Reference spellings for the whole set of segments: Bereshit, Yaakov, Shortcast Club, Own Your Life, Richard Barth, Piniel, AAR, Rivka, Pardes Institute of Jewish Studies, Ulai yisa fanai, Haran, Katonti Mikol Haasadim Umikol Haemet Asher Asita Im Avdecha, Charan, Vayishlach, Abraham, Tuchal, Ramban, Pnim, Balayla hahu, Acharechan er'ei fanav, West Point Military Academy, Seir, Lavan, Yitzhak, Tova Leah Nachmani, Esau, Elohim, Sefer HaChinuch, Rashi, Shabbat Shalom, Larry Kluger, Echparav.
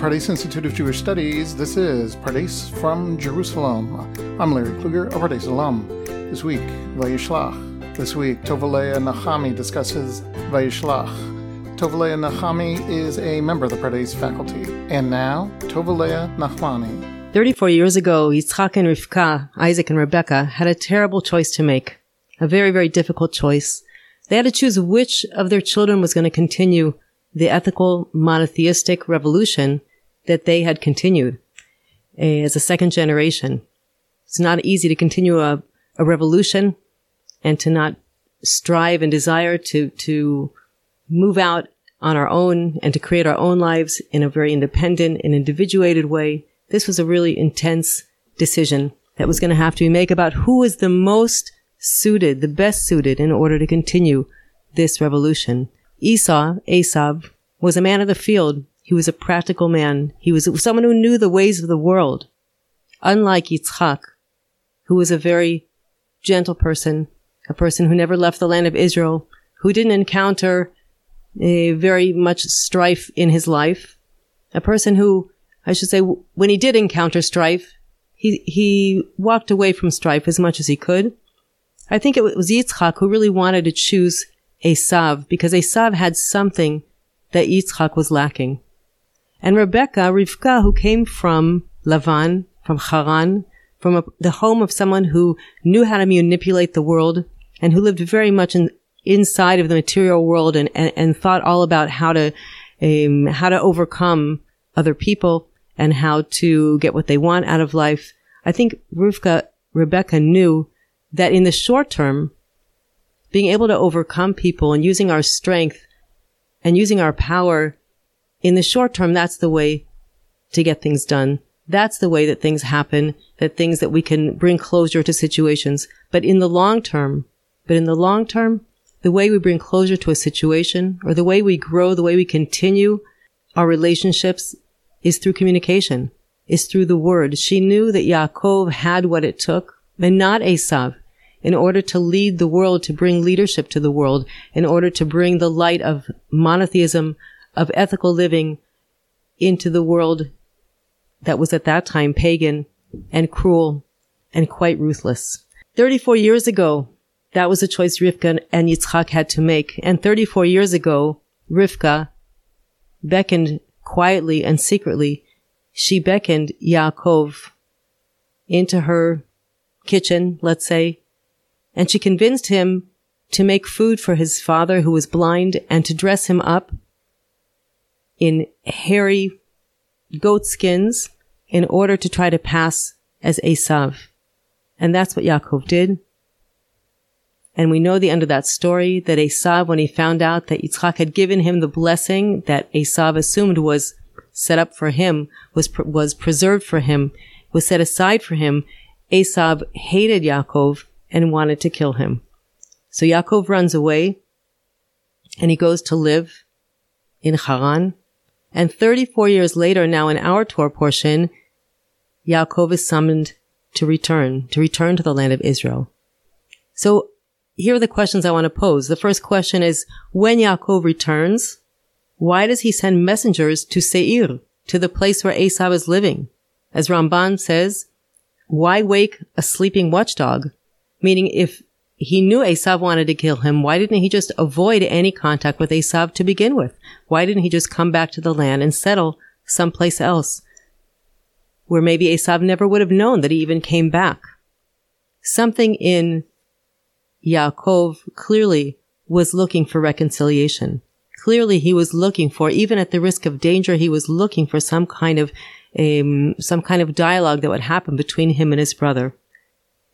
Pardes Institute of Jewish Studies, this is Pardes from Jerusalem. I'm Larry Kluger, a Pardes alum. This week, Vayishlach. This week, Tova Leah Nachmani discusses Vayishlach. Tova Leah Nachmani is a member of the Pardes faculty. And now, Tova Leah Nachmani. 34 years ago, Yitzhak and Rivka, Isaac and Rebecca, had a terrible choice to make. A very, very difficult choice. They had to choose which of their children was going to continue the ethical monotheistic revolution that they had continued as a second generation. It's not easy to continue a revolution and to not strive and desire to move out on our own and to create our own lives in a very independent and individuated way. This was a really intense decision that was going to have to be made about who was the most suited, the best suited in order to continue this revolution. Esau, Esau, was a man of the field. He was a practical man. He was someone who knew the ways of the world. Unlike Yitzchak, who was a very gentle person, a person who never left the land of Israel, who didn't encounter very much strife in his life, a person who, I should say, when he did encounter strife, he walked away from strife as much as he could. I think it was Yitzchak who really wanted to choose Esau, because Esau had something that Yitzchak was lacking. And Rebecca, Rivka, who came from Lavan, from Charan, from the home of someone who knew how to manipulate the world and who lived very much inside of the material world and thought all about how to overcome other people and how to get what they want out of life. I think Rebecca knew that in the short term, being able to overcome people and using our strength and using our power in the short term, that's the way to get things done. That's the way that things happen, that we can bring closure to situations. But in the long term, the way we bring closure to a situation, or the way we grow, the way we continue our relationships, is through communication, is through the word. She knew that Yaakov had what it took, and not Esau, in order to lead the world, to bring leadership to the world, in order to bring the light of monotheism, of ethical living, into the world that was at that time pagan and cruel and quite ruthless. 34 years ago, that was a choice Rivka and Yitzchak had to make. And 34 years ago, Rivka beckoned quietly and secretly. She beckoned Yaakov into her kitchen, let's say, and she convinced him to make food for his father, who was blind, and to dress him up in hairy goat skins in order to try to pass as Esau. And that's what Yaakov did. And we know the end of that story, that Esau, when he found out that Yitzchak had given him the blessing that Esau assumed was set up for him, was preserved for him, was set aside for him, Esau hated Yaakov and wanted to kill him. So Yaakov runs away, and he goes to live in Haran. And 34 years later, now in our Torah portion, Yaakov is summoned to return to the land of Israel. So here are the questions I want to pose. The first question is, when Yaakov returns, why does he send messengers to Seir, to the place where Esau is living? As Ramban says, why wake a sleeping watchdog? Meaning, if he knew Esau wanted to kill him, why didn't he just avoid any contact with Esau to begin with? Why didn't he just come back to the land and settle someplace else, where maybe Esau never would have known that he even came back? Something in Yaakov clearly was looking for reconciliation. Clearly he was looking for, even at the risk of danger, he was looking for some kind of dialogue that would happen between him and his brother.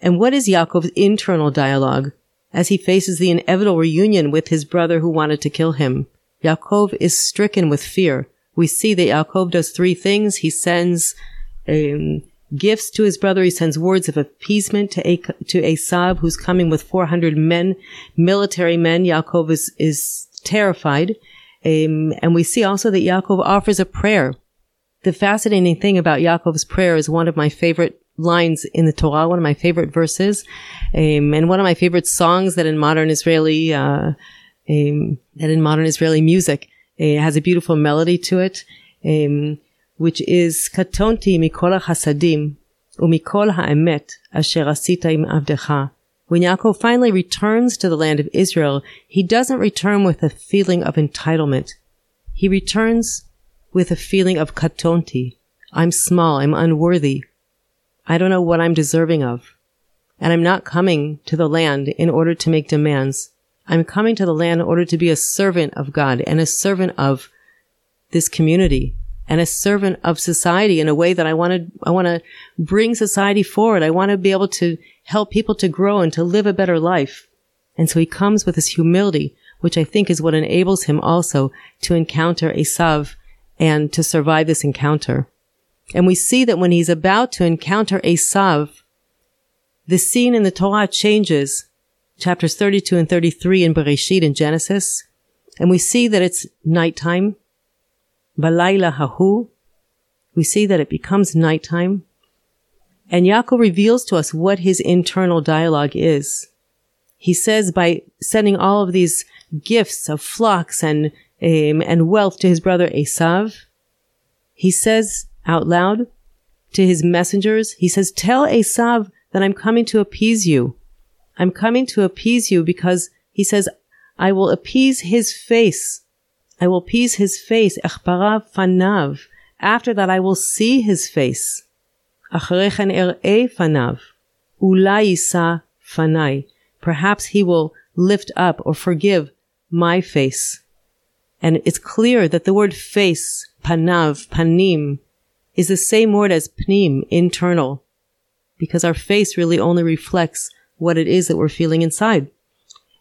And what is Yaakov's internal dialogue as he faces the inevitable reunion with his brother who wanted to kill him? Yaakov is stricken with fear. We see that Yaakov does three things. He sends gifts to his brother. He sends words of appeasement to Esau, who's coming with 400 men, military men. Yaakov is terrified. And we see also that Yaakov offers a prayer. The fascinating thing about Yaakov's prayer is one of my favorite lines in the Torah, one of my favorite verses, and one of my favorite songs that in modern Israeli music has a beautiful melody to it. which is Katonti Mikol Haasadim Umikol Haemet Asher Asita Im Avdecha. When Yaakov finally returns to the land of Israel, he doesn't return with a feeling of entitlement. He returns with a feeling of katonti. I'm small, I'm unworthy. I don't know what I'm deserving of. And I'm not coming to the land in order to make demands. I'm coming to the land in order to be a servant of God and a servant of this community and a servant of society in a way that I want to bring society forward. I want to be able to help people to grow and to live a better life. And so he comes with this humility, which I think is what enables him also to encounter Esau and to survive this encounter. And we see that when he's about to encounter Esau, the scene in the Torah changes, chapters 32 and 33 in Bereshit in Genesis, and we see that it's nighttime. Balayla hahu. We see that it becomes nighttime. And Yaakov reveals to us what his internal dialogue is. He says by sending all of these gifts of flocks and wealth to his brother Esau, he says out loud to his messengers, he says, tell Esau that I'm coming to appease you. I'm coming to appease you because, he says, I will appease his face. I will appease his face. Echparav fanav. After that, I will see his face. Acharechan er'ei fanav. Ulai yisa fanai. Perhaps he will lift up or forgive my face. And it's clear that the word face, panav, panim, is the same word as pnim, internal, because our face really only reflects what it is that we're feeling inside.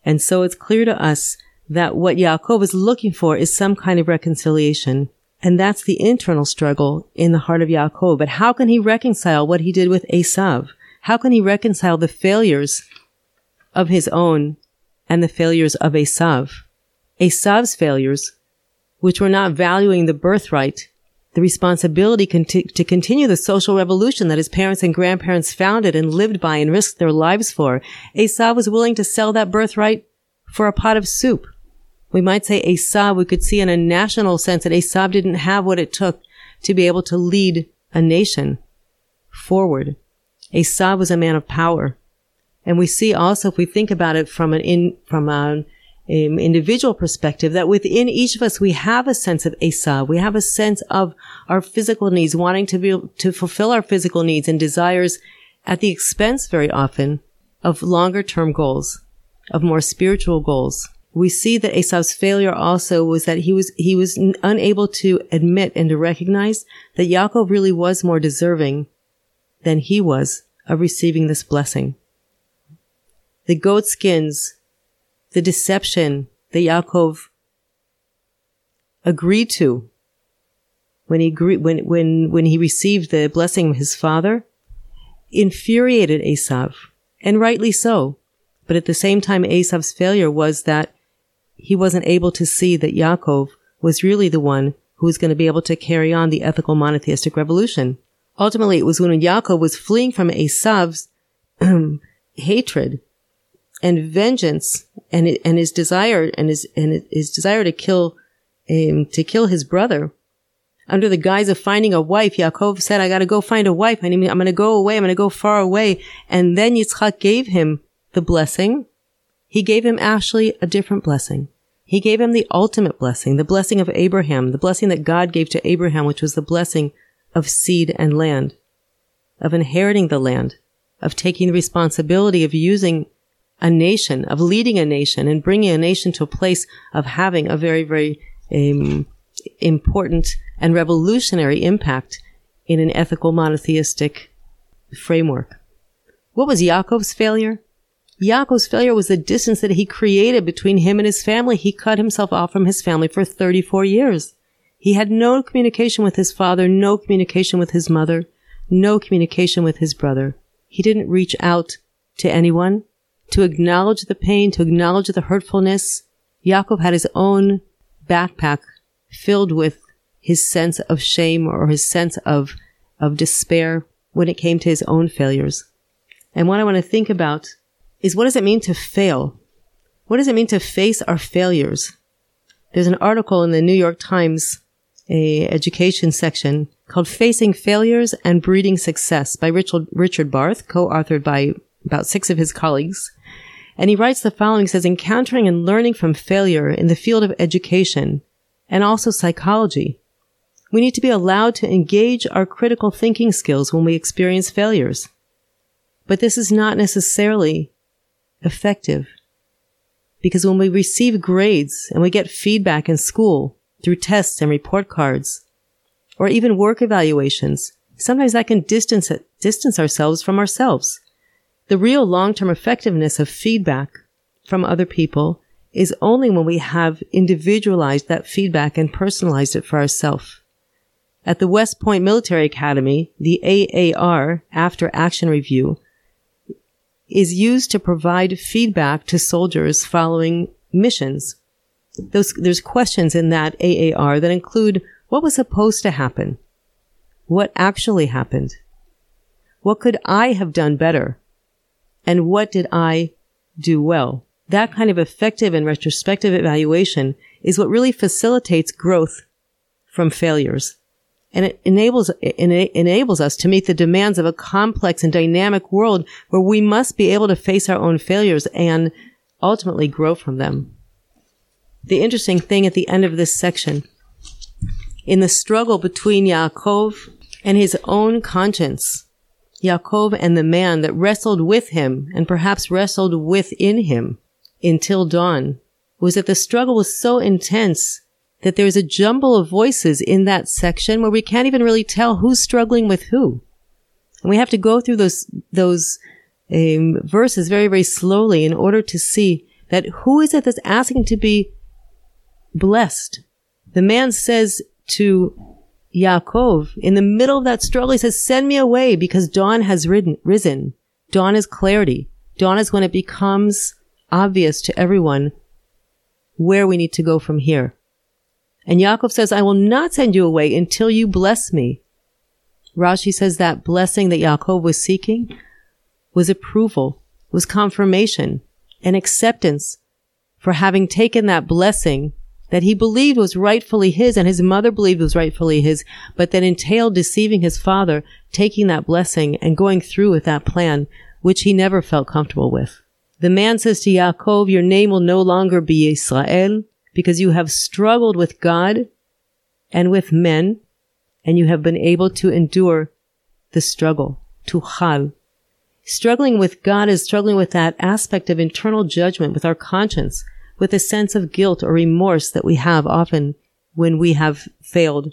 And so it's clear to us that what Yaakov is looking for is some kind of reconciliation. And that's the internal struggle in the heart of Yaakov. But how can he reconcile what he did with Esau? How can he reconcile the failures of his own and the failures of Esau? Esau's failures, which were not valuing the birthright, the responsibility to continue the social revolution that his parents and grandparents founded and lived by and risked their lives for. Esau was willing to sell that birthright for a pot of soup. We might say Esau, we could see in a national sense that Esau didn't have what it took to be able to lead a nation forward. Esau was a man of power. And we see also, if we think about it from an individual perspective, that within each of us, we have a sense of Esau. We have a sense of our physical needs, wanting to fulfill our physical needs and desires at the expense very often of longer term goals, of more spiritual goals. We see that Esau's failure also was that he was unable to admit and to recognize that Yaakov really was more deserving than he was of receiving this blessing. The goat skins, the deception that Yaakov agreed to when he received the blessing of his father, infuriated Esau, and rightly so. But at the same time, Esau's failure was that he wasn't able to see that Yaakov was really the one who was going to be able to carry on the ethical monotheistic revolution. Ultimately, it was when Yaakov was fleeing from Esau's hatred and vengeance and his desire and his desire to kill his brother. Under the guise of finding a wife, Yaakov said, "I got to go find a wife. I'm going to go away. I'm going to go far away." And then Yitzhak gave him the blessing. He gave him actually a different blessing. He gave him the ultimate blessing, the blessing of Abraham, the blessing that God gave to Abraham, which was the blessing of seed and land, of inheriting the land, of taking the responsibility of using a nation, of leading a nation and bringing a nation to a place of having a very, very important and revolutionary impact in an ethical monotheistic framework. What was Yaakov's failure? Yaakov's failure was the distance that he created between him and his family. He cut himself off from his family for 34 years. He had no communication with his father, no communication with his mother, no communication with his brother. He didn't reach out to anyone to acknowledge the pain, to acknowledge the hurtfulness. Yaakov had his own backpack filled with his sense of shame or his sense of despair when it came to his own failures. And what I want to think about is, what does it mean to fail? What does it mean to face our failures? There's an article in the New York Times education section called Facing Failures and Breeding Success by Richard Barth, co-authored by about 6 of his colleagues. And he writes the following, says, encountering and learning from failure in the field of education and also psychology. We need to be allowed to engage our critical thinking skills when we experience failures. But this is not necessarily effective, because when we receive grades and we get feedback in school through tests and report cards, or even work evaluations, sometimes that can distance ourselves from ourselves. The real long-term effectiveness of feedback from other people is only when we have individualized that feedback and personalized it for ourselves. At the West Point Military Academy, the AAR, After Action Review, is used to provide feedback to soldiers following missions. There's questions in that AAR that include what was supposed to happen, what actually happened, what could I have done better, and what did I do well. That kind of effective and retrospective evaluation is what really facilitates growth from failures. And it enables us to meet the demands of a complex and dynamic world where we must be able to face our own failures and ultimately grow from them. The interesting thing at the end of this section, in the struggle between Yaakov and his own conscience, Yaakov and the man that wrestled with him and perhaps wrestled within him until dawn, was that the struggle was so intense that there's a jumble of voices in that section where we can't even really tell who's struggling with who. And we have to go through those verses very, very slowly in order to see that who is it that's asking to be blessed. The man says to Yaakov, in the middle of that struggle, he says, send me away because dawn has risen. Dawn is clarity. Dawn is when it becomes obvious to everyone where we need to go from here. And Yaakov says, I will not send you away until you bless me. Rashi says that blessing that Yaakov was seeking was approval, was confirmation, and acceptance for having taken that blessing that he believed was rightfully his and his mother believed was rightfully his, but that entailed deceiving his father, taking that blessing and going through with that plan, which he never felt comfortable with. The man says to Yaakov, your name will no longer be Israel, because you have struggled with God and with men, and you have been able to endure the struggle. Tuchal. Struggling with God is struggling with that aspect of internal judgment, with our conscience, with a sense of guilt or remorse that we have often when we have failed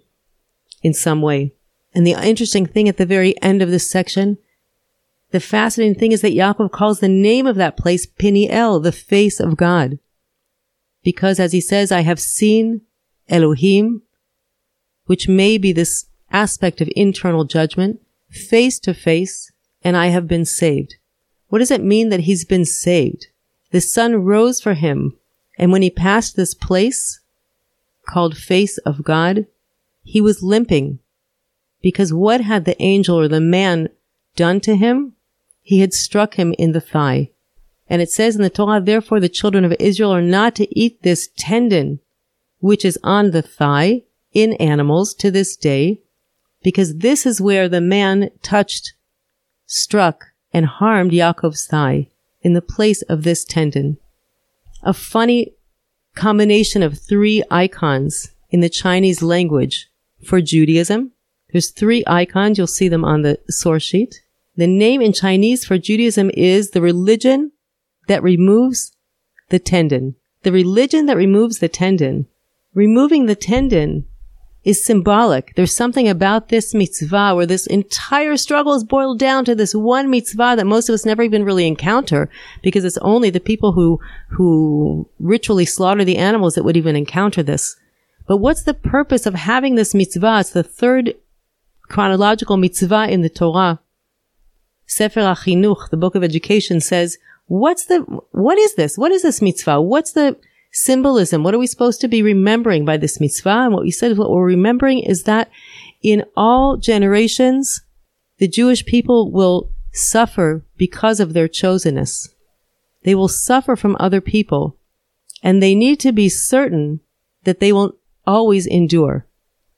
in some way. And the interesting thing at the very end of this section, the fascinating thing is that Yaakov calls the name of that place Piniel, the face of God. Because as he says, I have seen Elohim, which may be this aspect of internal judgment, face to face, and I have been saved. What does it mean that he's been saved? The sun rose for him, and when he passed this place called face of God, he was limping. Because what had the angel or the man done to him? He had struck him in the thigh. And it says in the Torah, therefore the children of Israel are not to eat this tendon, which is on the thigh, in animals to this day, because this is where the man touched, struck, and harmed Yaakov's thigh, in the place of this tendon. A funny combination of 3 icons in the Chinese language for Judaism. There's 3 icons, you'll see them on the source sheet. The name in Chinese for Judaism is the religion that removes the tendon. The religion that removes the tendon. Removing the tendon is symbolic. There's something about this mitzvah where this entire struggle is boiled down to this one mitzvah that most of us never even really encounter, because it's only the people who ritually slaughter the animals that would even encounter this. But what's the purpose of having this mitzvah? It's the 3rd chronological mitzvah in the Torah. Sefer HaChinuch, the book of education, says, What is this? What is this mitzvah? What's the symbolism? What are we supposed to be remembering by this mitzvah? And what we said, what we're remembering is that in all generations, the Jewish people will suffer because of their chosenness. They will suffer from other people, and they need to be certain that they will always endure,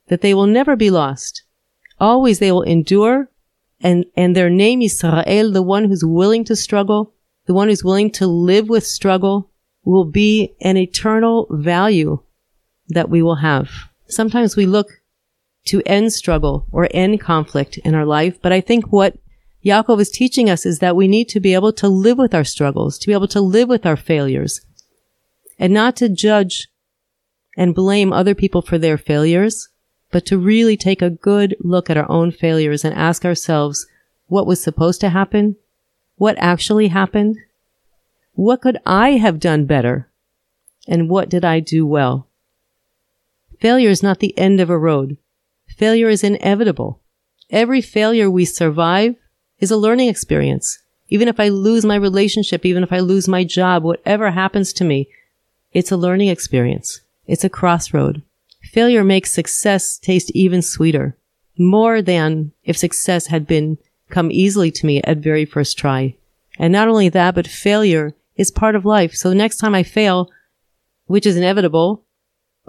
that they will never be lost. Always they will endure, and their name Yisrael, the one who's willing to struggle, the one who's willing to live with struggle, will be an eternal value that we will have. Sometimes we look to end struggle or end conflict in our life, but I think what Yaakov is teaching us is that we need to be able to live with our struggles, to be able to live with our failures, and not to judge and blame other people for their failures, but to really take a good look at our own failures and ask ourselves, what was supposed to happen? What actually happened? What could I have done better? And what did I do well? Failure is not the end of a road. Failure is inevitable. Every failure we survive is a learning experience. Even if I lose my relationship, even if I lose my job, whatever happens to me, it's a learning experience. It's a crossroad. Failure makes success taste even sweeter, more than if success had come easily to me at very first try. And not only that, but failure is part of life. So the next time I fail, which is inevitable,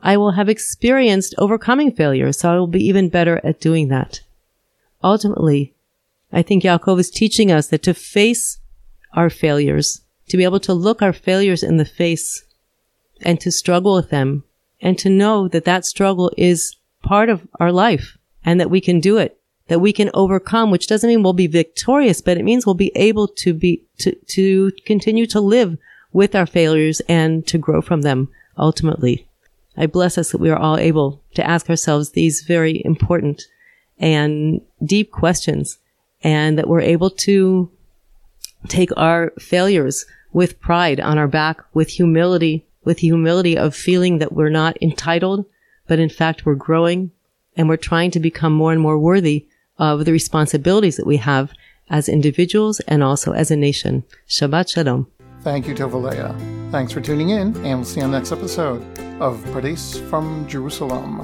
I will have experienced overcoming failure, so I will be even better at doing that. Ultimately, I think Yaakov is teaching us that to face our failures, to be able to look our failures in the face and to struggle with them, and to know that that struggle is part of our life and that we can do it, that we can overcome, which doesn't mean we'll be victorious, but it means we'll be able to continue to live with our failures and to grow from them ultimately. I bless us that we are all able to ask ourselves these very important and deep questions, and that we're able to take our failures with pride on our back, with humility of feeling that we're not entitled, but in fact we're growing and we're trying to become more and more worthy of the responsibilities that we have as individuals and also as a nation. Shabbat Shalom. Thank you, Tova Leah. Thanks for tuning in, and we'll see you on the next episode of Pardes from Jerusalem.